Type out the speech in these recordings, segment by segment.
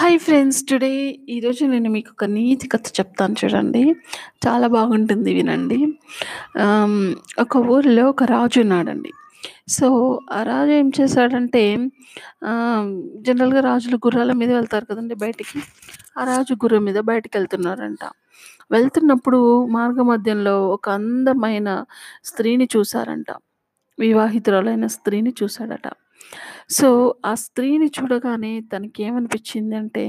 Hi friends, today ఈరోజు నేను మీకు ఒక నీతి కథ చెప్తాను. చూడండి, చాలా బాగుంటుంది, వినండి. ఒక ఊరిలో ఒక రాజు ఉన్నాడండి. సో ఆ రాజు ఏం చేశాడంటే, జనరల్గా రాజులు గుర్రాల మీద వెళ్తారు కదండి బయటికి. ఆ రాజు గుర్రం మీద బయటికి వెళ్తున్నారంట. వెళ్తున్నప్పుడు మార్గమధ్యంలో ఒక అందమైన స్త్రీని చూశారంట, వివాహితురాలైన స్త్రీని చూశాడట. సో ఆ స్త్రీని చూడగానే తనకి ఏమనిపించింది అంటే,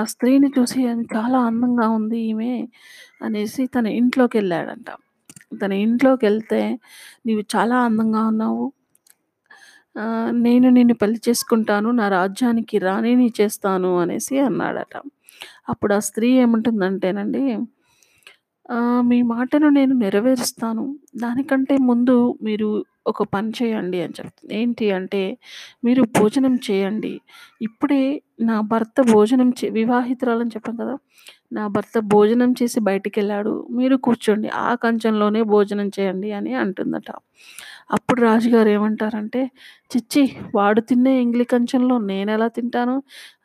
ఆ స్త్రీని చూసి చాలా అందంగా ఉంది ఈమె అనేసి తన ఇంట్లోకి వెళ్ళాడంట. తన ఇంట్లోకి వెళ్తే, నీవు చాలా అందంగా ఉన్నావు, నేను నిన్ను పెళ్లి చేసుకుంటాను, నా రాజ్యానికి రాణిని చేస్తాను అనేసి అన్నాడట. అప్పుడు ఆ స్త్రీ ఏమంటుందంటేనండి, మీ మాటను నేను నెరవేరుస్తాను, దానికంటే ముందు మీరు ఒక పని చేయండి అని చెప్తుంది. ఏంటి అంటే, మీరు భోజనం చేయండి, ఇప్పుడే నా భర్త భోజనం వివాహితురాలని చెప్పాను కదా, నా భర్త భోజనం చేసి బయటికి వెళ్ళాడు, మీరు కూర్చోండి, ఆ కంచంలోనే భోజనం చేయండి అని అంటుందట. అప్పుడు రాజుగారు ఏమంటారంటే, చిచ్చి, వాడు తినే ఎంగిలి కంచంలో నేను ఎలా తింటాను,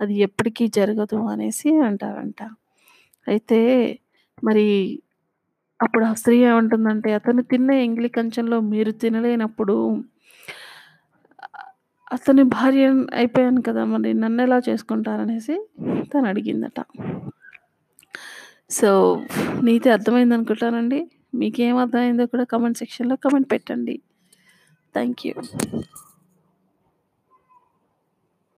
అది ఎప్పటికీ జరగదు అనేసి అంటారంట. అయితే మరి అప్పుడు ఆ స్త్రీ ఏమంటుందంటే, అతను తిన్న ఎంగిలి కంచంలో మీరు తినలేనప్పుడు అతని భార్య అయిపోయాను కదా, మరి నన్ను ఎలా చేసుకుంటారనేసి తను అడిగిందట. సో నీతి అర్థమైంది అనుకుంటానండి. మీకేం అర్థమైందో కూడా కామెంట్ సెక్షన్లో కామెంట్ పెట్టండి. Thank you.